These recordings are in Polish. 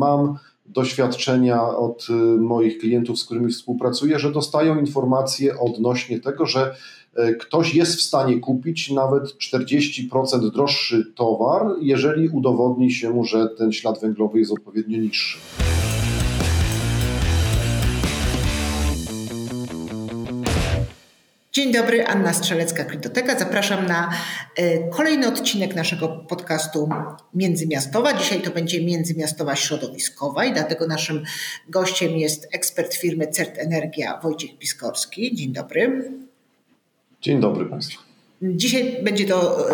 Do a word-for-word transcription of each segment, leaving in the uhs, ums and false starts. Mam doświadczenia od moich klientów, z którymi współpracuję, że dostają informacje odnośnie tego, że ktoś jest w stanie kupić nawet czterdzieści procent droższy towar, jeżeli udowodni się mu, że ten ślad węglowy jest odpowiednio niższy. Dzień dobry, Anna Strzelecka, Cridoteka. Zapraszam na kolejny odcinek naszego podcastu Międzymiastowa. Dzisiaj to będzie Międzymiastowa Środowiskowa i dlatego naszym gościem jest ekspert firmy C E R T Energia Wojciech Piskorski. Dzień dobry. Dzień dobry Państwu. Dzisiaj będzie to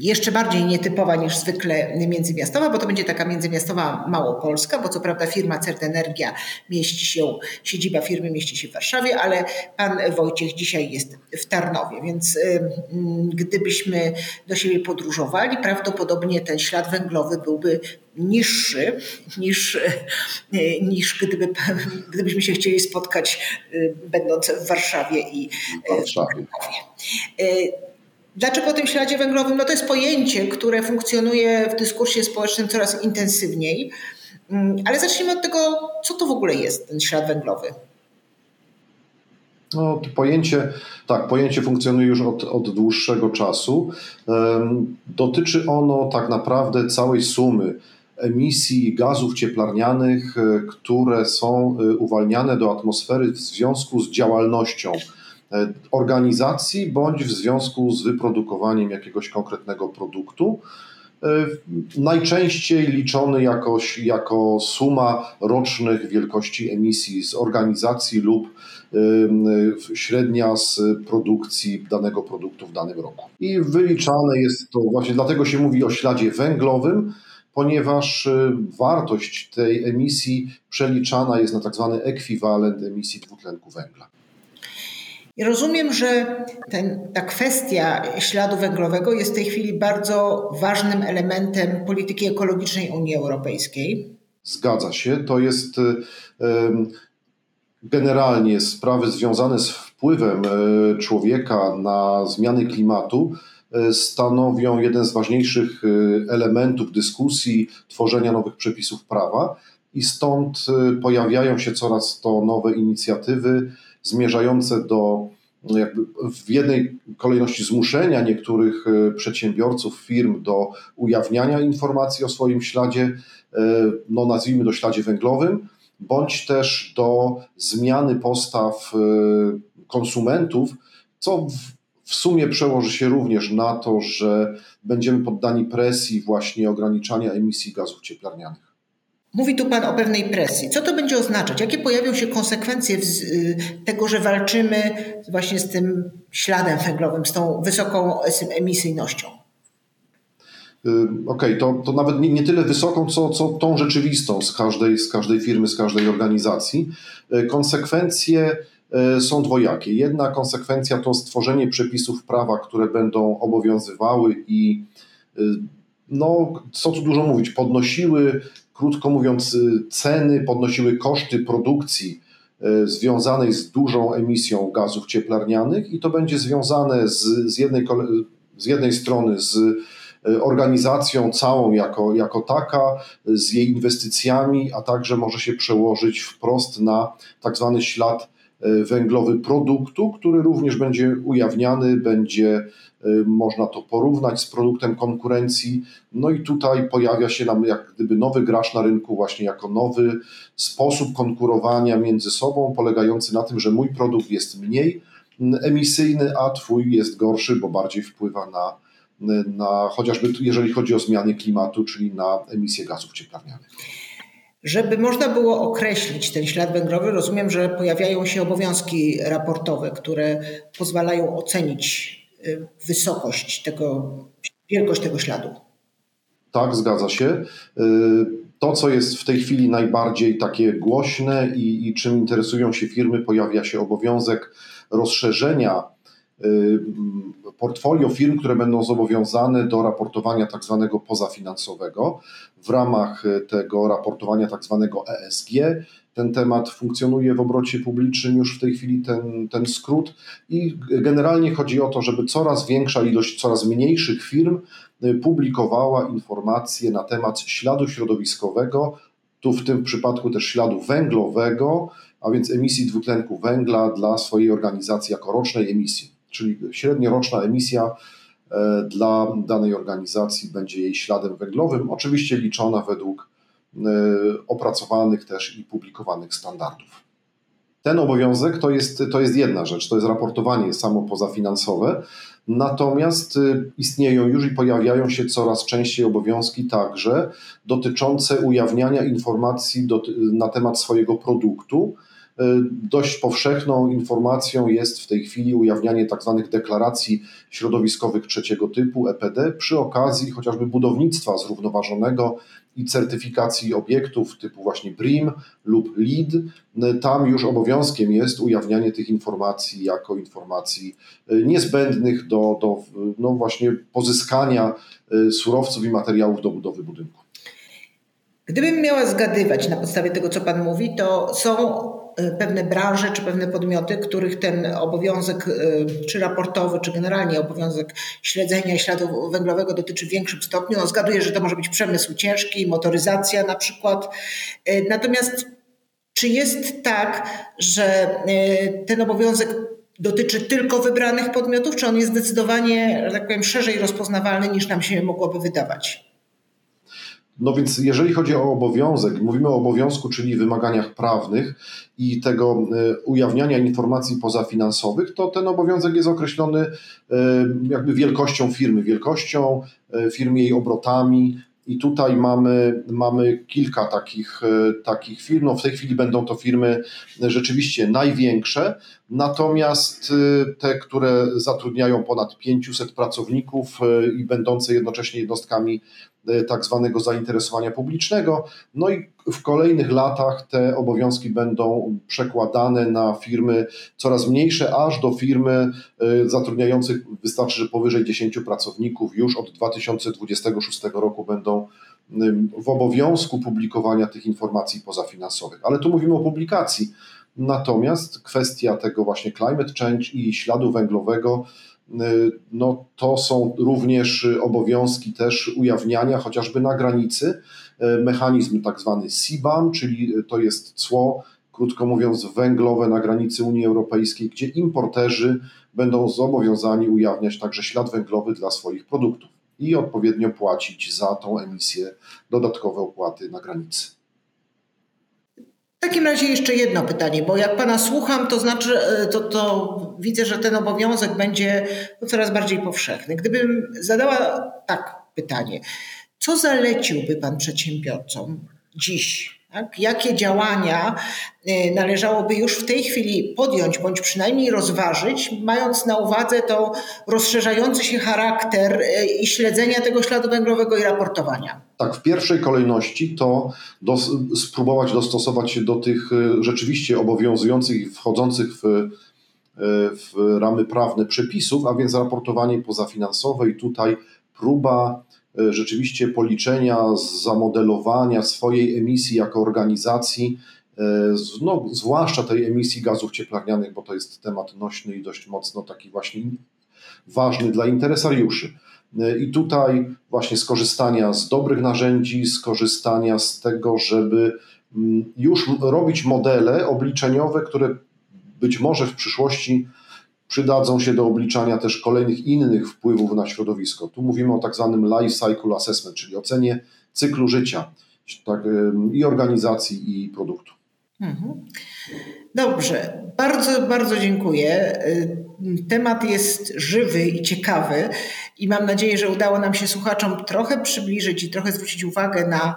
jeszcze bardziej nietypowa niż zwykle międzymiastowa, bo to będzie taka międzymiastowa małopolska, bo co prawda firma C E R T Energia mieści się, siedziba firmy mieści się w Warszawie, ale pan Wojciech dzisiaj jest w Tarnowie, więc gdybyśmy do siebie podróżowali, prawdopodobnie ten ślad węglowy byłby niższy niż, niż gdyby, gdybyśmy się chcieli spotkać będąc w Warszawie i w Warszawie. Dlaczego o tym śladzie węglowym? No to jest pojęcie, które funkcjonuje w dyskursie społecznym coraz intensywniej, ale zacznijmy od tego, co to w ogóle jest ten ślad węglowy. No, to pojęcie, tak, pojęcie funkcjonuje już od, od dłuższego czasu. Dotyczy ono tak naprawdę całej sumy emisji gazów cieplarnianych, które są uwalniane do atmosfery w związku z działalnością organizacji bądź w związku z wyprodukowaniem jakiegoś konkretnego produktu. Najczęściej liczony jakoś, jako suma rocznych wielkości emisji z organizacji lub średnia z produkcji danego produktu w danym roku. I wyliczane jest to, właśnie dlatego się mówi o śladzie węglowym, ponieważ wartość tej emisji przeliczana jest na tak zwany ekwiwalent emisji dwutlenku węgla. I rozumiem, że ten, ta kwestia śladu węglowego jest w tej chwili bardzo ważnym elementem polityki ekologicznej Unii Europejskiej. Zgadza się. To jest generalnie sprawy związane z wpływem człowieka na zmiany klimatu stanowią jeden z ważniejszych elementów dyskusji tworzenia nowych przepisów prawa i stąd pojawiają się coraz to nowe inicjatywy zmierzające do jakby w jednej kolejności zmuszenia niektórych przedsiębiorców, firm do ujawniania informacji o swoim śladzie, no nazwijmy to śladzie węglowym, bądź też do zmiany postaw konsumentów, co w sumie przełoży się również na to, że będziemy poddani presji właśnie ograniczania emisji gazów cieplarnianych. Mówi tu pan o pewnej presji. Co to będzie oznaczać? Jakie pojawią się konsekwencje tego, że walczymy właśnie z tym śladem węglowym, z tą wysoką emisyjnością? Okej, okay, to, to nawet nie, nie tyle wysoką, co, co tą rzeczywistą z każdej, z każdej firmy, z każdej organizacji. Konsekwencje są dwojakie. Jedna konsekwencja to stworzenie przepisów prawa, które będą obowiązywały i no, co tu dużo mówić, podnosiły, krótko mówiąc, ceny, podnosiły koszty produkcji związanej z dużą emisją gazów cieplarnianych i to będzie związane z, z, jednej, z jednej strony z organizacją całą jako, jako taka, z jej inwestycjami, a także może się przełożyć wprost na tak zwany ślad węglowy produktu, który również będzie ujawniany, będzie można to porównać z produktem konkurencji. No i tutaj pojawia się nam jak gdyby nowy gracz na rynku, właśnie jako nowy sposób konkurowania między sobą, polegający na tym, że mój produkt jest mniej emisyjny, a twój jest gorszy, bo bardziej wpływa na, na chociażby jeżeli chodzi o zmiany klimatu, czyli na emisję gazów cieplarnianych. Żeby można było określić ten ślad węglowy, rozumiem, że pojawiają się obowiązki raportowe, które pozwalają ocenić wysokość tego, wielkość tego śladu. Tak, zgadza się. To, co jest w tej chwili najbardziej takie głośne i, i czym interesują się firmy, pojawia się obowiązek rozszerzenia portfolio firm, które będą zobowiązane do raportowania tak zwanego pozafinansowego. W ramach tego raportowania tak zwanego E S G ten temat funkcjonuje w obrocie publicznym już w tej chwili, ten, ten skrót, i generalnie chodzi o to, żeby coraz większa ilość coraz mniejszych firm publikowała informacje na temat śladu środowiskowego tu w tym przypadku też śladu węglowego, a więc emisji dwutlenku węgla dla swojej organizacji jako rocznej emisji, czyli średnioroczna emisja dla danej organizacji będzie jej śladem węglowym, oczywiście liczona według opracowanych też i publikowanych standardów. Ten obowiązek to jest, to jest jedna rzecz, to jest raportowanie samo pozafinansowe, natomiast istnieją już i pojawiają się coraz częściej obowiązki także dotyczące ujawniania informacji do, na temat swojego produktu. Dość powszechną informacją jest w tej chwili ujawnianie tzw. deklaracji środowiskowych trzeciego typu E P D przy okazji chociażby budownictwa zrównoważonego i certyfikacji obiektów typu właśnie BREEAM lub LEED. Tam już obowiązkiem jest ujawnianie tych informacji jako informacji niezbędnych do, do no właśnie pozyskania surowców i materiałów do budowy budynku. Gdybym miała zgadywać na podstawie tego, co Pan mówi, to są pewne branże czy pewne podmioty, których ten obowiązek czy raportowy, czy generalnie obowiązek śledzenia śladu węglowego dotyczy w większym stopniu. No, zgaduję, że to może być przemysł ciężki, motoryzacja na przykład. Natomiast czy jest tak, że ten obowiązek dotyczy tylko wybranych podmiotów, czy on jest zdecydowanie, że tak powiem, szerzej rozpoznawalny niż nam się mogłoby wydawać? No więc jeżeli chodzi o obowiązek, mówimy o obowiązku, czyli wymaganiach prawnych i tego ujawniania informacji pozafinansowych, to ten obowiązek jest określony jakby wielkością firmy, wielkością firmy, jej obrotami i tutaj mamy, mamy kilka takich, takich firm. No w tej chwili będą to firmy rzeczywiście największe, natomiast te, które zatrudniają ponad pięciuset pracowników i będące jednocześnie jednostkami tak zwanego zainteresowania publicznego. No i w kolejnych latach te obowiązki będą przekładane na firmy coraz mniejsze, aż do firmy zatrudniających, wystarczy, że powyżej dziesięciu pracowników już od dwa tysiące dwudziestego szóstego roku będą w obowiązku publikowania tych informacji pozafinansowych. Ale tu mówimy o publikacji. Natomiast kwestia tego właśnie climate change i śladu węglowego, no to są również obowiązki też ujawniania chociażby na granicy. Mechanizm tak zwany C B A M, czyli to jest cło, krótko mówiąc, węglowe na granicy Unii Europejskiej, gdzie importerzy będą zobowiązani ujawniać także ślad węglowy dla swoich produktów i odpowiednio płacić za tą emisję dodatkowe opłaty na granicy. W takim razie jeszcze jedno pytanie, bo jak Pana słucham, to znaczy, to, to widzę, że ten obowiązek będzie coraz bardziej powszechny. Gdybym zadała tak pytanie, co zaleciłby Pan przedsiębiorcom dziś? Tak? Jakie działania należałoby już w tej chwili podjąć, bądź przynajmniej rozważyć, mając na uwadze to rozszerzający się charakter i śledzenia tego śladu węglowego i raportowania? Tak, w pierwszej kolejności to dos- spróbować dostosować się do tych rzeczywiście obowiązujących i wchodzących w, w ramy prawne przepisów, a więc raportowanie pozafinansowe i tutaj próba rzeczywiście policzenia, zamodelowania swojej emisji jako organizacji, no, zwłaszcza tej emisji gazów cieplarnianych, bo to jest temat nośny i dość mocno taki właśnie ważny dla interesariuszy. I tutaj właśnie skorzystania z dobrych narzędzi, skorzystania z tego, żeby już robić modele obliczeniowe, które być może w przyszłości przydadzą się do obliczania też kolejnych innych wpływów na środowisko. Tu mówimy o tak zwanym life cycle assessment, czyli ocenie cyklu życia tak, i organizacji, i produktu. Dobrze, bardzo, bardzo dziękuję. Temat jest żywy i ciekawy i mam nadzieję, że udało nam się słuchaczom trochę przybliżyć i trochę zwrócić uwagę na,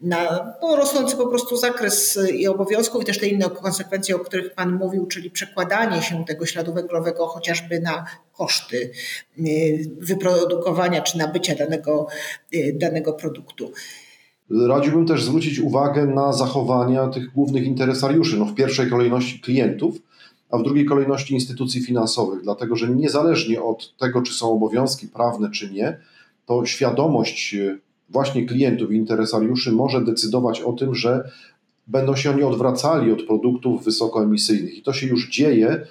na no, rosnący po prostu zakres i obowiązków i też te inne konsekwencje, o których Pan mówił, czyli przekładanie się tego śladu węglowego chociażby na koszty wyprodukowania czy nabycia danego, danego produktu. Radziłbym też zwrócić uwagę na zachowania tych głównych interesariuszy, no w pierwszej kolejności klientów, a w drugiej kolejności instytucji finansowych, dlatego że niezależnie od tego, czy są obowiązki prawne, czy nie, to świadomość właśnie klientów i interesariuszy może decydować o tym, że będą się oni odwracali od produktów wysokoemisyjnych i to się już dzieje,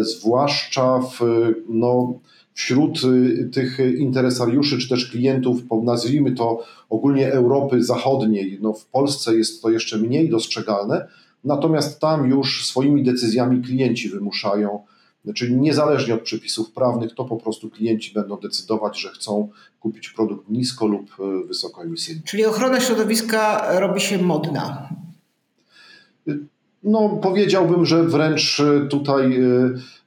zwłaszcza w no, wśród tych interesariuszy, czy też klientów, nazwijmy to ogólnie Europy Zachodniej, no w Polsce jest to jeszcze mniej dostrzegalne, natomiast tam już swoimi decyzjami klienci wymuszają, czyli niezależnie od przepisów prawnych, to po prostu klienci będą decydować, że chcą kupić produkt nisko lub wysokoemisyjny. Czyli ochrona środowiska robi się modna. No powiedziałbym, że wręcz tutaj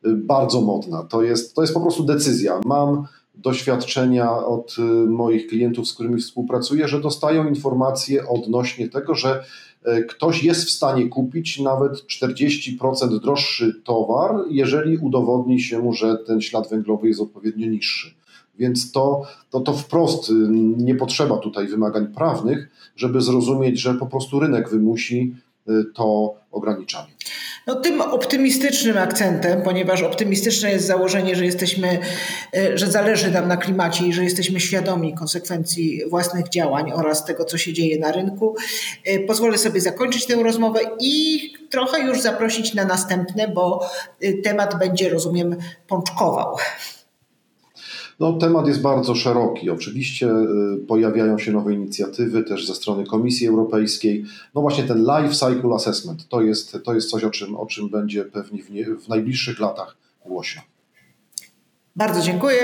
bardzo modna. To jest, to jest po prostu decyzja. Mam doświadczenia od moich klientów, z którymi współpracuję, że dostają informacje odnośnie tego, że ktoś jest w stanie kupić nawet czterdzieści procent droższy towar, jeżeli udowodni się mu, że ten ślad węglowy jest odpowiednio niższy. Więc to, to, to wprost nie potrzeba tutaj wymagań prawnych, żeby zrozumieć, że po prostu rynek wymusi to ograniczanie. No, tym optymistycznym akcentem, ponieważ optymistyczne jest założenie, że jesteśmy, że zależy nam na klimacie i że jesteśmy świadomi konsekwencji własnych działań oraz tego, co się dzieje na rynku, pozwolę sobie zakończyć tę rozmowę i trochę już zaprosić na następne, bo temat będzie, rozumiem, pączkował. No, temat jest bardzo szeroki. Oczywiście pojawiają się nowe inicjatywy też ze strony Komisji Europejskiej. No właśnie ten Life Cycle Assessment to jest, to jest coś, o czym, o czym będzie pewnie w, nie, w najbliższych latach głośno. Bardzo dziękuję.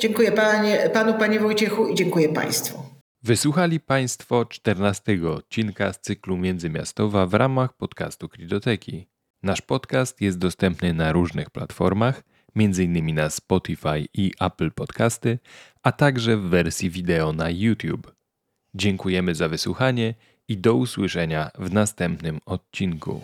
Dziękuję panie, panu, panie Wojciechu, i dziękuję państwu. Wysłuchali państwo czternastego odcinka z cyklu Międzymiastowa w ramach podcastu Cridoteki. Nasz podcast jest dostępny na różnych platformach, między innymi na Spotify i Apple Podcasty, a także w wersji wideo na YouTube. Dziękujemy za wysłuchanie i do usłyszenia w następnym odcinku.